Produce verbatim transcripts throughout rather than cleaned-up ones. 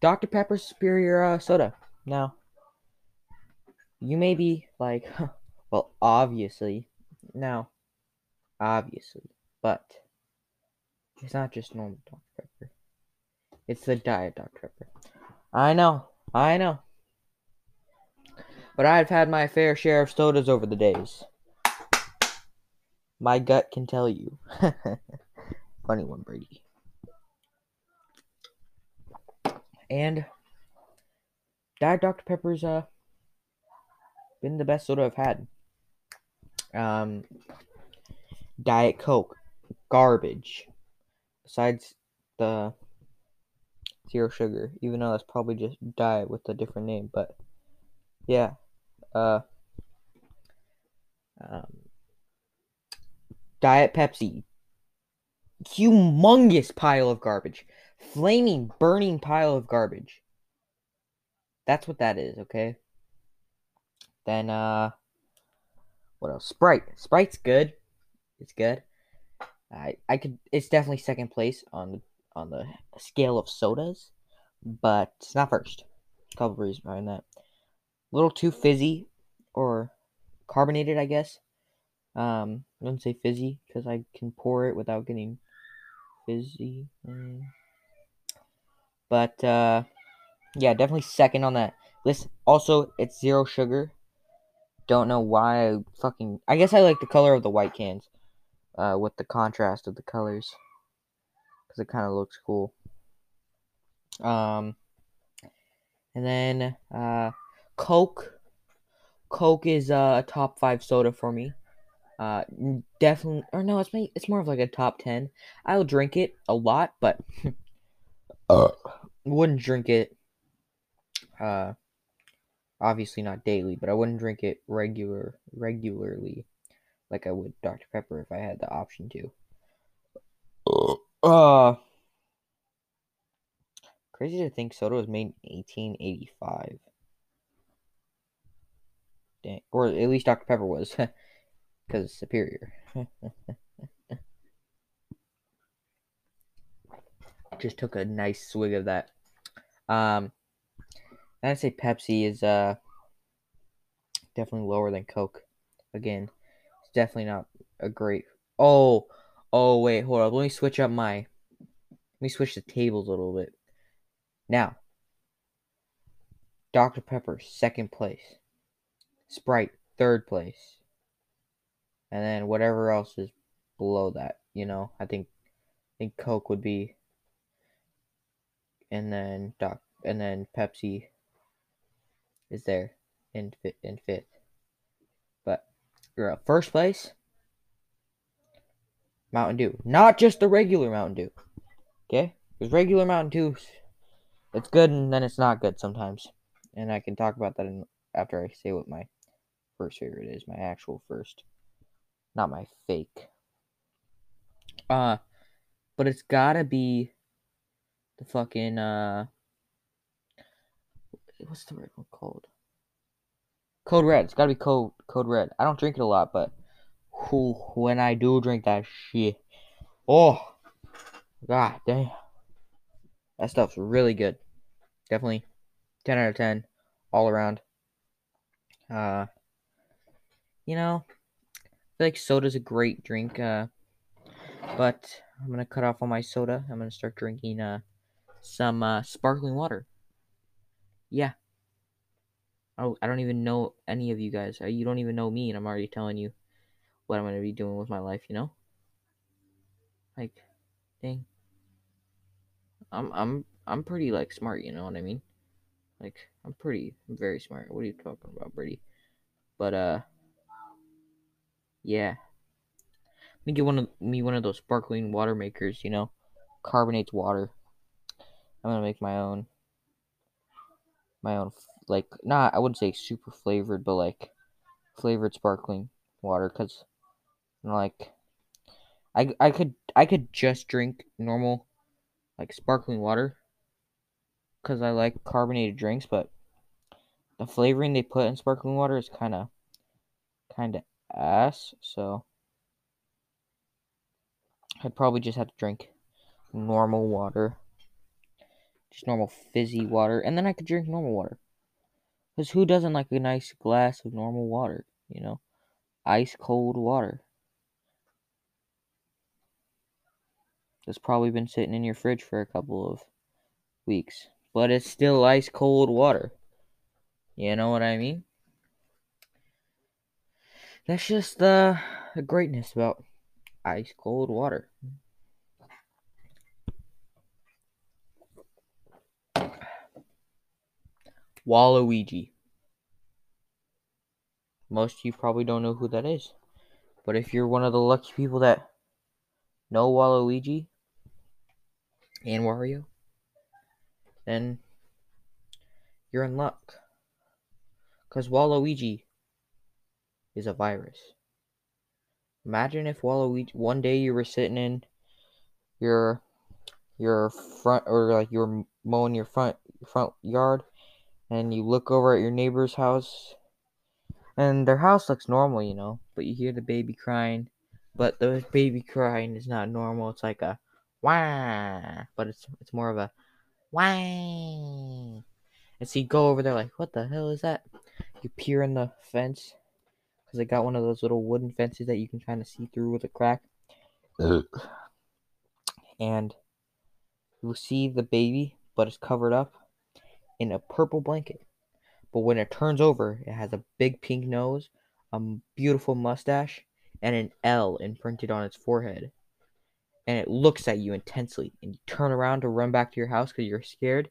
Doctor Pepper's superior uh, soda. Now, you may be like, huh, well, obviously. Now, obviously. But it's not just normal Doctor Pepper. It's the diet Doctor Pepper. I know. I know. But I've had my fair share of sodas over the days. My gut can tell you. Funny one, Brady. And Diet Doctor Pepper's uh been the best soda I've had. Um, Diet Coke, garbage. Besides the zero sugar, even though that's probably just diet with a different name, but yeah. Uh, um, Diet Pepsi. Humongous pile of garbage. Flaming, burning pile of garbage. That's what that is, okay? Then, uh... what else? Sprite. Sprite's good. It's good. I I could... It's definitely second place on the, on the scale of sodas. But it's not first. A couple of reasons behind that. A little too fizzy. Or carbonated, I guess. Um... I don't say fizzy, because I can pour it without getting fizzy. But, uh, yeah, definitely second on that list. Also, it's zero sugar. Don't know why I fucking... I guess I like the color of the white cans. Uh, with the contrast of the colors. Because it kind of looks cool. Um, and then, uh, Coke. Coke is uh, a top five soda for me. Uh, definitely, or no, it's it's more of like a top ten. I'll drink it a lot, but uh, wouldn't drink it. Uh, obviously not daily, but I wouldn't drink it regular regularly, like I would Doctor Pepper if I had the option to. Uh, crazy to think soda was made in eighteen eighty-five. Dang, or at least Doctor Pepper was. Because it's superior. Just took a nice swig of that. Um, I'd say Pepsi is uh definitely lower than Coke. Again, it's definitely not a great. Oh, oh wait, hold up. Let me switch up my. Let me switch the tables a little bit. Now, Doctor Pepper second place, Sprite third place. And then whatever else is below that, you know, I think, I think Coke would be, and then Doc, and then Pepsi is there in fifth, in fifth. But you're up first place. Mountain Dew, not just the regular Mountain Dew, okay? Because regular Mountain Dew, it's good and then it's not good sometimes, and I can talk about that in, after I say what my first favorite is, my actual first. Not my fake. Uh, but it's gotta be the fucking, uh, what's the right one called? Code Red. It's gotta be Code Code Red. I don't drink it a lot, but whew, when I do drink that shit, oh, god damn. That stuff's really good. Definitely ten out of ten all around. Uh, you know, I feel like soda's a great drink, uh, but I'm going to cut off all my soda. I'm going to start drinking uh, some uh, sparkling water. Yeah. Oh, I don't even know any of you guys. You don't even know me, and I'm already telling you what I'm going to be doing with my life, you know? Like, dang. I'm I'm I'm pretty, like, smart, you know what I mean? Like, I'm pretty, I'm very smart. What are you talking about, Brady? But, uh... yeah, let me get one of me one of those sparkling water makers. You know, carbonates water. I'm gonna make my own, my own like not. Nah, I wouldn't say super flavored, but like flavored sparkling water. Cause you know, like I I could I could just drink normal like sparkling water. Cause I like carbonated drinks, but the flavoring they put in sparkling water is kind of kind of. ass, so I'd probably just have to drink normal water. just normal fizzy water, and then I could drink normal water. Because who doesn't like a nice glass of normal water, you know? Ice cold water. That's probably been sitting in your fridge for a couple of weeks. But it's still ice cold water. You know what I mean? That's just the, the greatness about ice cold water. Waluigi. Most of you probably don't know who that is. But if you're one of the lucky people that know Waluigi and Wario, then you're in luck. Because Waluigi is a virus. Imagine if Waluigi, one day you were sitting in your your front, or like you were mowing your front front yard, and you look over at your neighbor's house, and their house looks normal, you know, but you hear the baby crying, but the baby crying is not normal. It's like a wah, but it's it's more of a wah. And so you go over there like, what the hell is that? You peer in the fence, because I got one of those little wooden fences that you can kind of see through with a crack. And you see the baby, but it's covered up in a purple blanket. But when it turns over, it has a big pink nose, a beautiful mustache, and an L imprinted on its forehead. And it looks at you intensely, and you turn around to run back to your house because you're scared.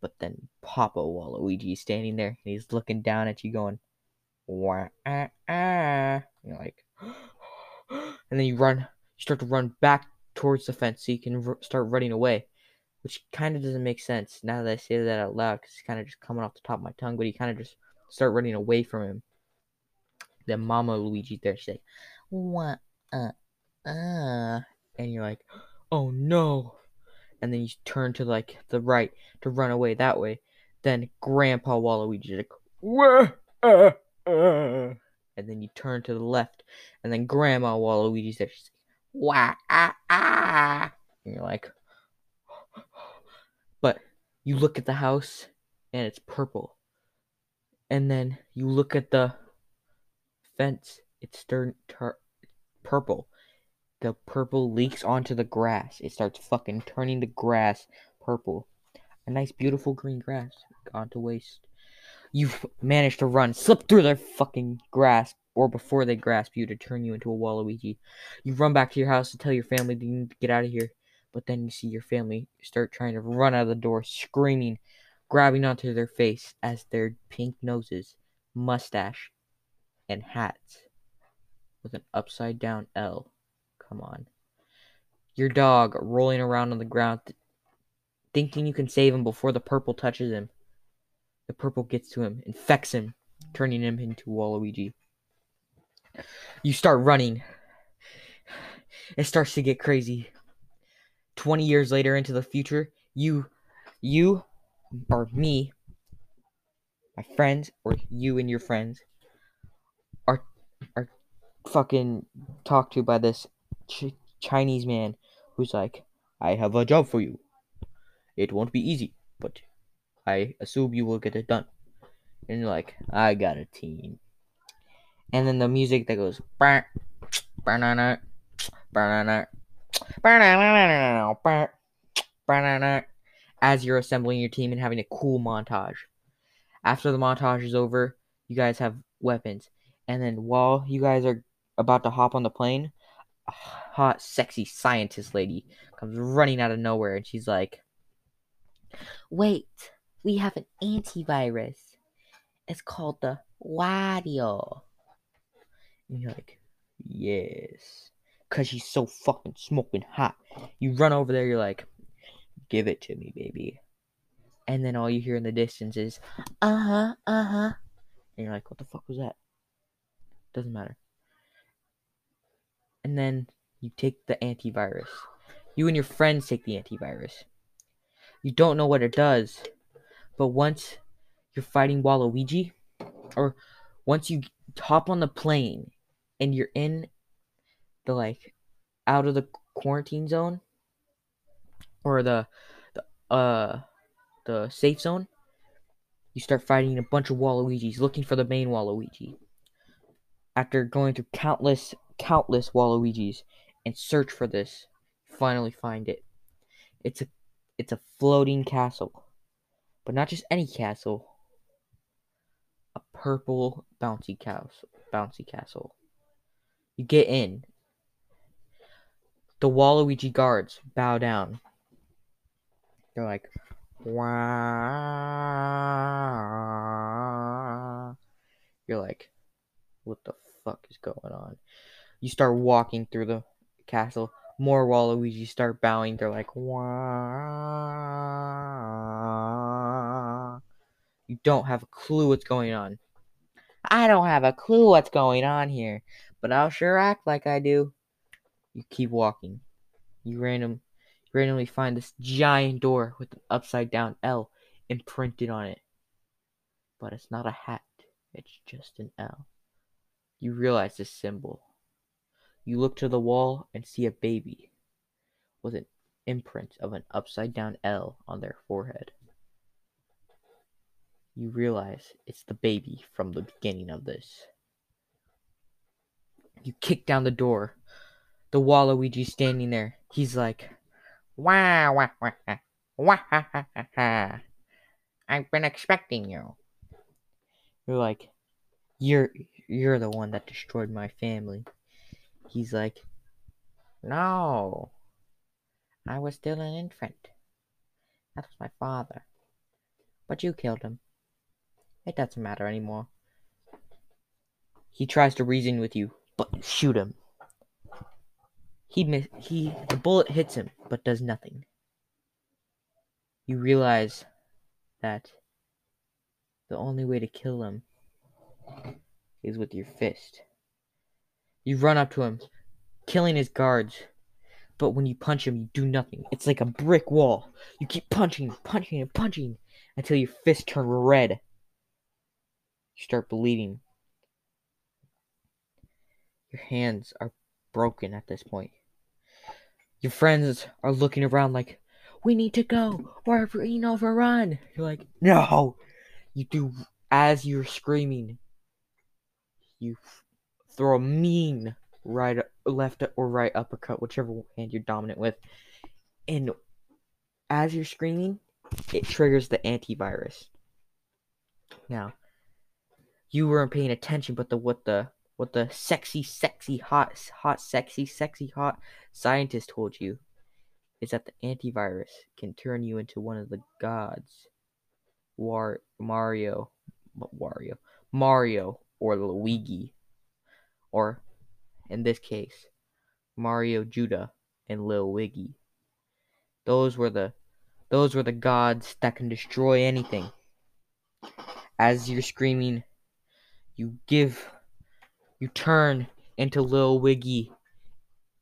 But then Papa Waluigi's standing there, and he's looking down at you going, wah, ah, ah. And you're like, and then you run, you start to run back towards the fence so you can r- start running away. Which kind of doesn't make sense now that I say that out loud, because it's kind of just coming off the top of my tongue. But you kind of just start running away from him. Then Mama Luigi's there. She's like, what? Uh, uh. And you're like, oh no. And then you turn to like the right to run away that way. Then Grandpa Waluigi's like, wah, uh, uh. And then you turn to the left. And then Grandma Waluigi's there. She's like, wah, ah, ah. And you're like, but you look at the house, and it's purple. And then you look at the fence, it's turn tur- purple. The purple leaks onto the grass. It starts fucking turning the grass purple. A nice, beautiful green grass gone to waste. You've managed to run, slip through their fucking grasp, or before they grasp you to turn you into a Waluigi. You run back to your house to tell your family that you need to get out of here. But then you see your family start trying to run out of the door, screaming, grabbing onto their face as their pink noses, mustache, and hats with an upside down L. Come on. Your dog rolling around on the ground, th- thinking you can save him before the purple touches him. The purple gets to him, infects him, turning him into Waluigi. You start running. It starts to get crazy. twenty years later into the future, you, you, or me, my friends, or you and your friends, are, are fucking talked to by this ch- Chinese man who's like, I have a job for you. It won't be easy, but I assume you will get it done. And you're like, I got a team. And then the music that goes, bah, banana, banana. As you're assembling your team and having a cool montage. After the montage is over, you guys have weapons. And then while you guys are about to hop on the plane, a hot, sexy scientist lady comes running out of nowhere. And she's like, wait, we have an antivirus. It's called the Wario. And you're like, yes. Because she's so fucking smoking hot. You run over there, you're like, give it to me, baby. And then all you hear in the distance is, uh-huh, uh-huh. And you're like, what the fuck was that? Doesn't matter. And then you take the antivirus. You and your friends take the antivirus. You don't know what it does. But once you're fighting Waluigi, or once you hop on the plane and you're in the, like, out of the quarantine zone, or the, the, uh, the safe zone, you start fighting a bunch of Waluigis looking for the main Waluigi. After going through countless, countless Waluigis and search for this, you finally find it. It's a, it's a floating castle, but not just any castle. A purple bouncy castle. Bouncy castle. You get in. The Waluigi guards bow down. They're like, "Wah." You're like, what the fuck is going on? You start walking through the castle. More Waluigi start bowing. They're like, "Wah." You don't have a clue what's going on. I don't have a clue what's going on here, but I'll sure act like I do. You keep walking. You random, randomly find this giant door with an upside-down L imprinted on it. But it's not a hat. It's just an L. You realize this symbol. You look to the wall and see a baby with an imprint of an upside-down L on their forehead. You realize it's the baby from the beginning of this. You kick down the door. The Waluigi's standing there. He's like, "Wah, wah, wah, wah, wah, ha, ha, ha, ha. I've been expecting you." You're like, you're, you're the one that destroyed my family. He's like, "No. I was still an infant. That was my father. But you killed him. It doesn't matter anymore." He tries to reason with you, but you shoot him. He miss he the bullet hits him, but does nothing. You realize that the only way to kill him is with your fist. You run up to him, killing his guards, but when you punch him, you do nothing. It's like a brick wall. You keep punching, punching, and punching until your fists turn red. You start bleeding. Your hands are broken at this point. Your friends are looking around like, "We need to go. We're being overrun." You're like, "No." You do, as you're screaming, you throw a mean right, left, or right uppercut, whichever hand you're dominant with. And as you're screaming, it triggers the antivirus. Now, you weren't paying attention, but the what the what the sexy, sexy, hot, hot, sexy, sexy, hot scientist told you is that the antivirus can turn you into one of the gods, War Mario, Wario, Mario, or Luigi, or in this case, Mario Judah and Lil Wiggy. Those were the, those were the gods that can destroy anything. As you're screaming, you give. You turn into Lil Wiggy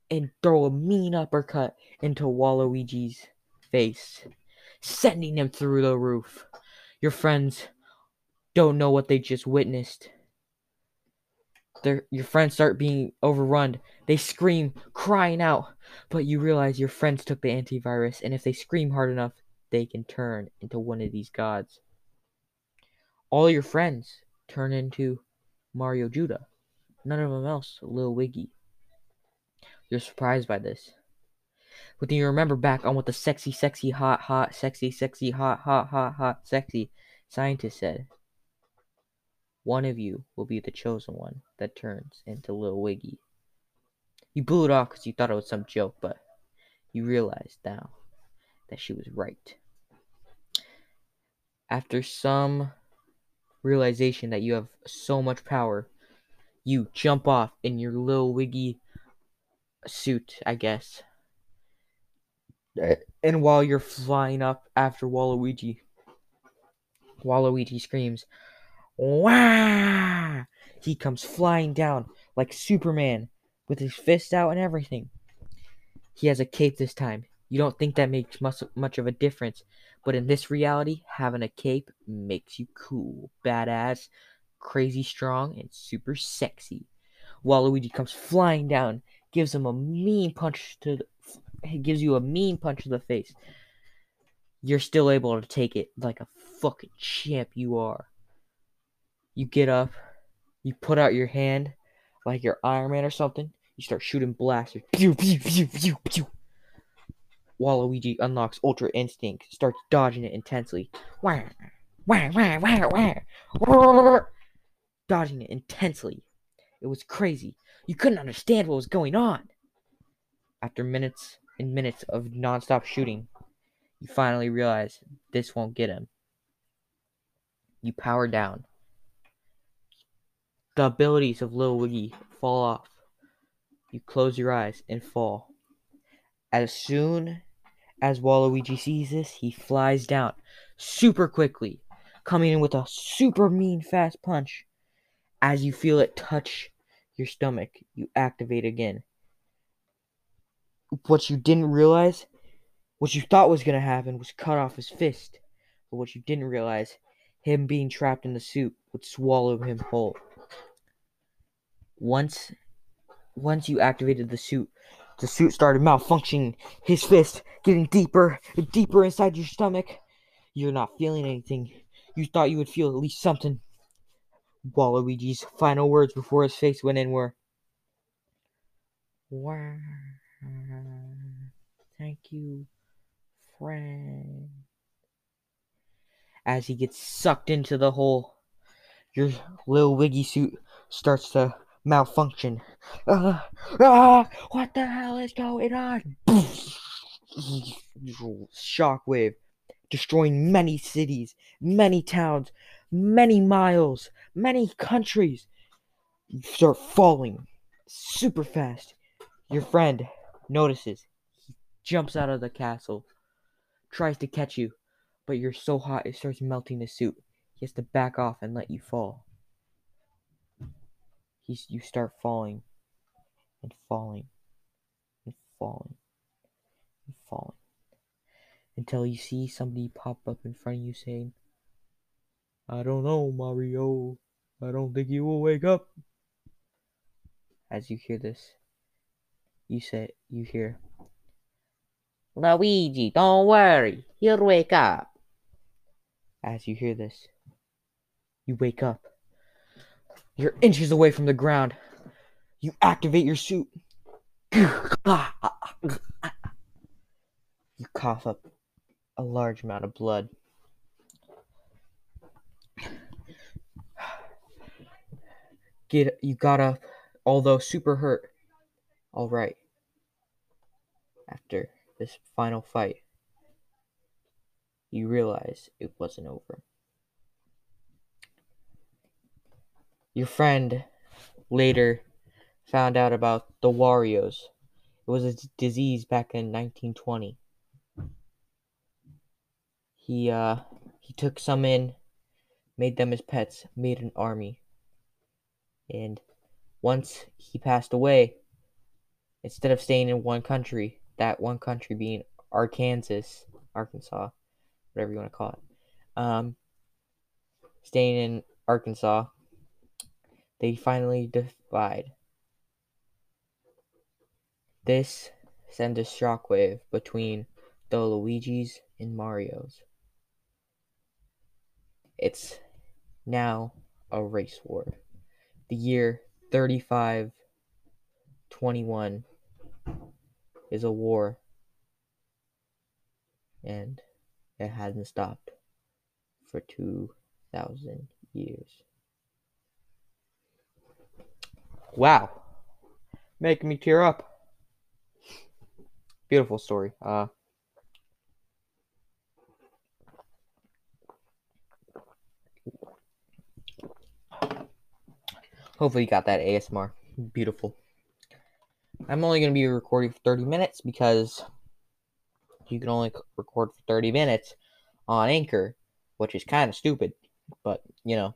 and throw a mean uppercut into Waluigi's face, sending him through the roof. Your friends don't know what they just witnessed. Their, your friends start being overrun. They scream, crying out, but you realize your friends took the antivirus, and if they scream hard enough, they can turn into one of these gods. All your friends turn into Mario Judah. None of them else, Lil Wiggy. You're surprised by this. But then you remember back on what the sexy, sexy, hot, hot, sexy, sexy, hot, hot, hot, hot, sexy scientist said. One of you will be the chosen one that turns into Lil Wiggy. You blew it off because you thought it was some joke, but you realized now that she was right. After some realization that you have so much power, you jump off in your Lil Wiggy suit, I guess. And while you're flying up after Waluigi, Waluigi screams, "Wah!" He comes flying down like Superman with his fist out and everything. He has a cape this time. You don't think that makes much of a difference, but in this reality, having a cape makes you cool, badass, crazy strong, and super sexy. Waluigi comes flying down, gives him a mean punch to the, gives you a mean punch to the face. you're still able to take it like a fucking champ you are. You get up, you put out your hand like you're Iron Man or something, you start shooting blasters. Pew, pew, pew, pew, pew. Waluigi unlocks Ultra Instinct, starts dodging it intensely. Wah, wah, wah, wah, wah. Wah. Dodging it intensely. It was crazy. You couldn't understand what was going on. After minutes and minutes of nonstop shooting, you finally realize this won't get him. You power down. The abilities of Little Wiggy fall off. You close your eyes and fall. As soon as Waluigi sees this, he flies down super quickly, coming in with a super mean fast punch. As you feel it touch your stomach, you activate again. What you didn't realize, what you thought was going to happen, was cut off his fist. But what you didn't realize, him being trapped in the suit would swallow him whole. Once, once you activated the suit, the suit started malfunctioning, his fist getting deeper and deeper inside your stomach. You're not feeling anything. You thought you would feel at least something. Waluigi's final words before his face went in were, "Wow, thank you, friend." As he gets sucked into the hole, your Little Wiggy suit starts to malfunction. Uh, uh, what the hell is going on? Shockwave, destroying many cities, many towns, many miles, many countries. You start falling super fast. Your friend notices. He jumps out of the castle, tries to catch you, but you're so hot it starts melting the suit. He has to back off and let you fall. He's, you start falling and falling and falling and falling until you see somebody pop up in front of you saying, "I don't know, Mario. I don't think you will wake up." As you hear this, you say, you hear, "Luigi, don't worry. He'll wake up." As you hear this, you wake up. You're inches away from the ground. You activate your suit. You cough up a large amount of blood. Get, you got up, although super hurt. Alright. After this final fight, you realize it wasn't over. Your friend later found out about the Warios. It was a disease back in nineteen twenty. He, uh, he took some in, made them his pets, made an army. And once he passed away, instead of staying in one country, that one country being Arkansas, Arkansas, whatever you want to call it, um, staying in Arkansas, they finally divide. This sends a shockwave between the Luigis and Marios. It's now a race war. The year thirty-five twenty-one is a war, and it hasn't stopped for two thousand years. Wow, making me tear up. Beautiful story. Uh, hopefully you got that A S M R. Beautiful. I'm only going to be recording for thirty minutes because you can only record for thirty minutes on Anchor, which is kind of stupid, but, you know.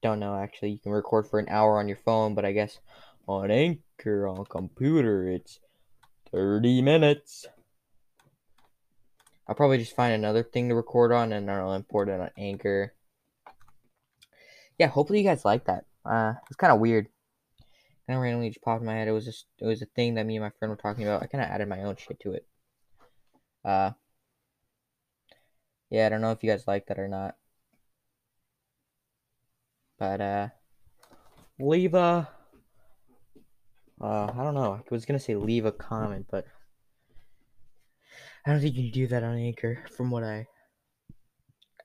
Don't know, actually. You can record for an hour on your phone, but I guess on Anchor, on computer, it's thirty minutes. I'll probably just find another thing to record on, and I'll import it on Anchor. Yeah, hopefully you guys like that. Uh, it's kind of weird. Kind of randomly just popped in my head. It was just, it was a thing that me and my friend were talking about. I kind of added my own shit to it. Uh, Yeah, I don't know if you guys like that or not. But, uh, leave a, uh, I don't know. I was going to say leave a comment, but I don't think you can do that on Anchor from what I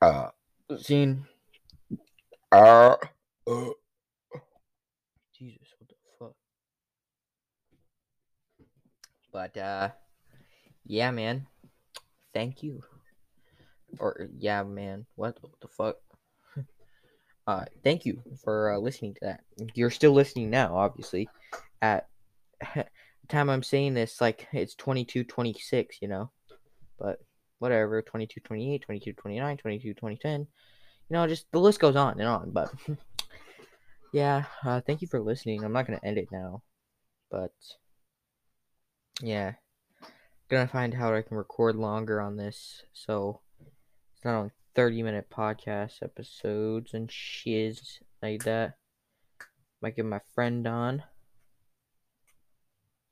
uh, seen. Uh, uh. Jesus, what the fuck? But, uh, yeah, man. Thank you. Or, yeah, man. What, what the fuck? Uh, thank you for uh, listening to that. You're still listening now, obviously. At the time I'm saying this, like, it's twenty-two twenty-six, you know? But, whatever, twenty-two twenty-eight, twenty-two twenty-nine, twenty-two twenty-ten. You know, just, the list goes on and on, but... yeah, uh, thank you for listening. I'm not gonna end it now. But, yeah. Gonna find how I can record longer on this, so... It's not only thirty minute podcast episodes and shiz like that. Might get my friend on.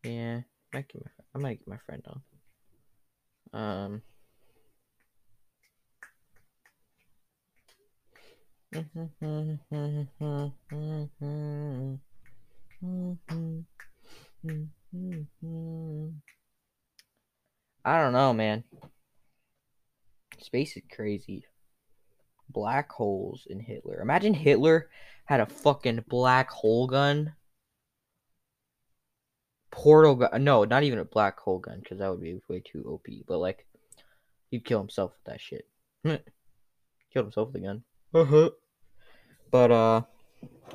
Yeah, might get my, I might get my friend on. Um. I don't know, man. Space is crazy. Black holes in Hitler. Imagine Hitler had a fucking black hole gun. Portal gun. No, not even a black hole gun, because that would be way too O P. But, like, he'd kill himself with that shit. Killed himself with a gun. Uh-huh. But, uh,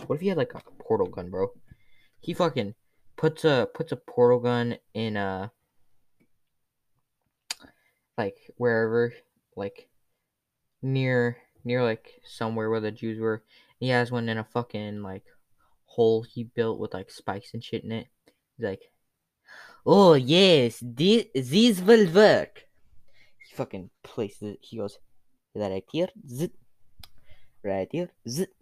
what if he had, like, a portal gun, bro? He fucking puts a, puts a portal gun in, uh, like, wherever... like, near, near, like, somewhere where the Jews were. He has one in a fucking, like, hole he built with, like, spikes and shit in it. He's like, oh, yes, this, this will work. He fucking places it. He goes, is that right here? Zit. Right here? Zit.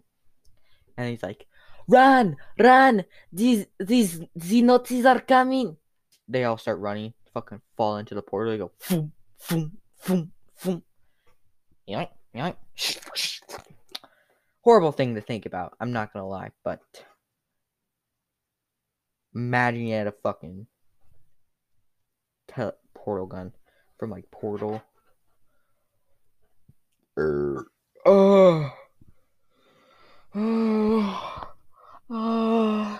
And he's like, run, run, these, these, the Nazis are coming. They all start running, fucking fall into the portal. They go, foom, foom, foom. Yoink, yoink. Horrible thing to think about, I'm not gonna lie, but imagine you had a fucking tele- portal gun from like Portal. Er. Oh. Oh. Oh. I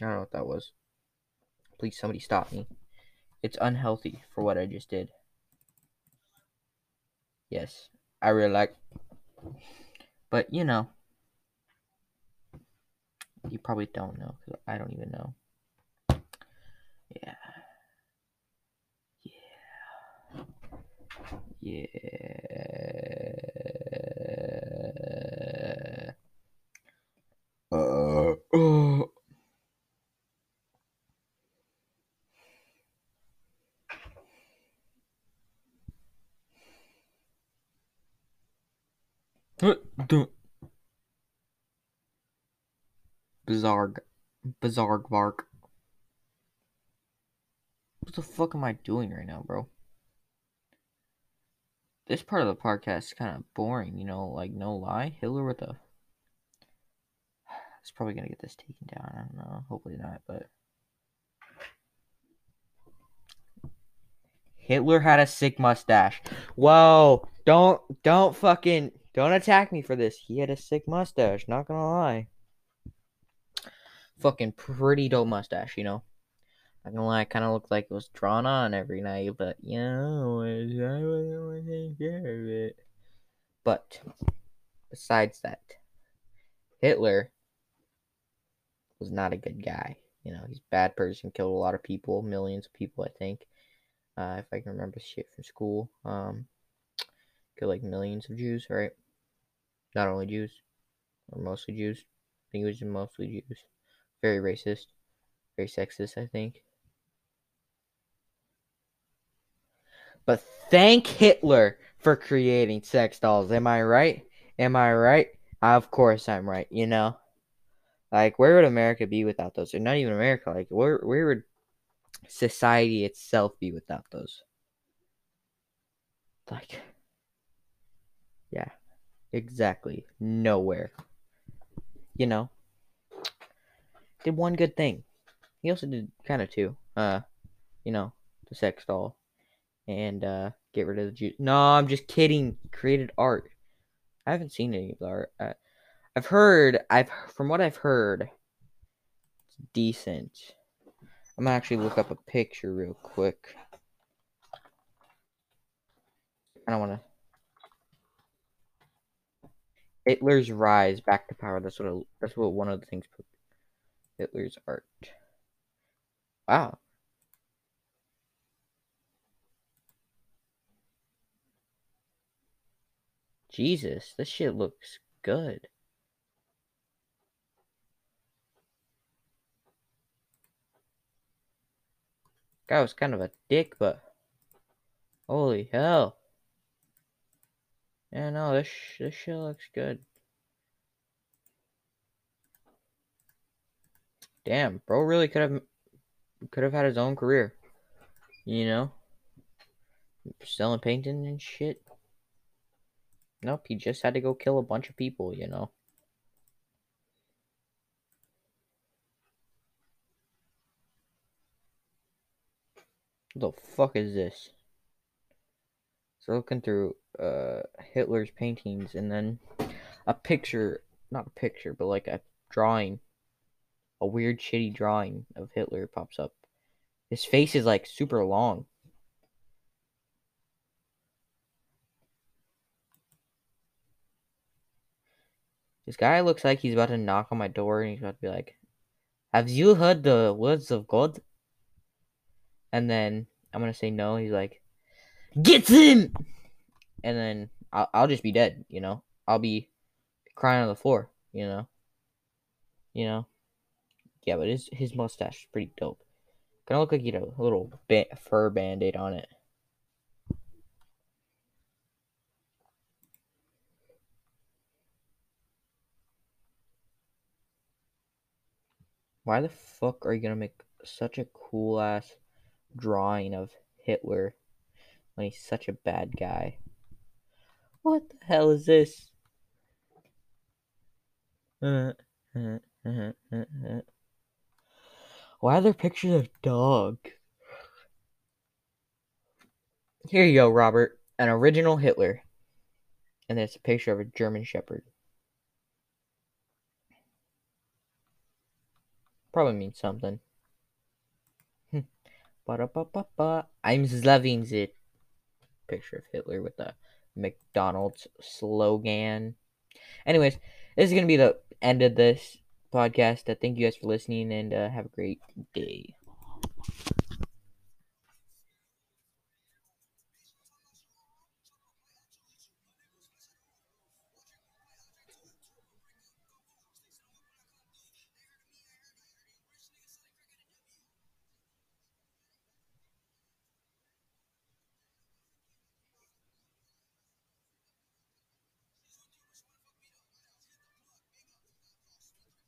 don't know what that was. Please, somebody stop me. It's unhealthy for what I just did. Yes, I really like, but you know, you probably don't know, because I don't even know. Yeah. Yeah. Yeah. Uh, oh. Bizarre, bizarre bark. What the fuck am I doing right now, bro? This part of the podcast is kind of boring, you know, like, no lie. Hitler with a... It's probably gonna get this taken down, I don't know. Hopefully not, but... Hitler had a sick mustache. Whoa! Don't, don't fucking... Don't attack me for this. He had a sick mustache, not gonna lie. Fucking pretty dope mustache, you know? Not gonna lie, it kind of looked like it was drawn on every night, but, you know, I wasn't taking care of it. But, besides that, Hitler was not a good guy. You know, he's a bad person, killed a lot of people, millions of people, I think. Uh, if I can remember shit from school. Um, killed, like, millions of Jews, right? Not only Jews, or mostly Jews. I think it was mostly Jews. Very racist. Very sexist, I think. But thank Hitler for creating sex dolls. Am I right? Am I right? Of course I'm right, you know? Like, where would America be without those? Or not even America. Like, where, where would society itself be without those? Like... Yeah, exactly. Nowhere. You know? Did one good thing. He also did kind of two. Uh, you know, the sex doll. And uh, get rid of the juice. No, I'm just kidding. He created art. I haven't seen any of the art. Uh, I've heard, I've from what I've heard, it's decent. I'm gonna actually look up a picture real quick. I don't want to. Hitler's rise back to power. That's what. I, that's what one of the things. Hitler's art. Wow. Jesus, this shit looks good. Guy was kind of a dick, but holy hell. Yeah, no, this sh this shit looks good. Damn, bro really could have could have had his own career. You know? Selling painting and shit. Nope, he just had to go kill a bunch of people, you know. What the fuck is this? So looking through uh, Hitler's paintings and then a picture, not a picture, but like a drawing, a weird shitty drawing of Hitler pops up. His face is like super long. This guy looks like he's about to knock on my door and he's about to be like, "Have you heard the words of God?" And then I'm gonna say no. He's like, "Get him!" And then I'll, I'll just be dead, you know? I'll be crying on the floor, you know? You know? Yeah, but his, his mustache is pretty dope. Kinda look like he had a little ba fur band-aid on it. Why the fuck are you gonna make such a cool-ass drawing of Hitler when he's such a bad guy? What the hell is this? Uh, uh, uh, uh, uh. Why are there pictures of dog? Here you go, Robert. An original Hitler. And there's a picture of a German Shepherd. Probably means something. Ba-da-ba-ba-ba. I'm loving it. Picture of Hitler with the McDonald's slogan. Anyways, this is going to be the end of this podcast. I thank you guys for listening and uh, have a great day.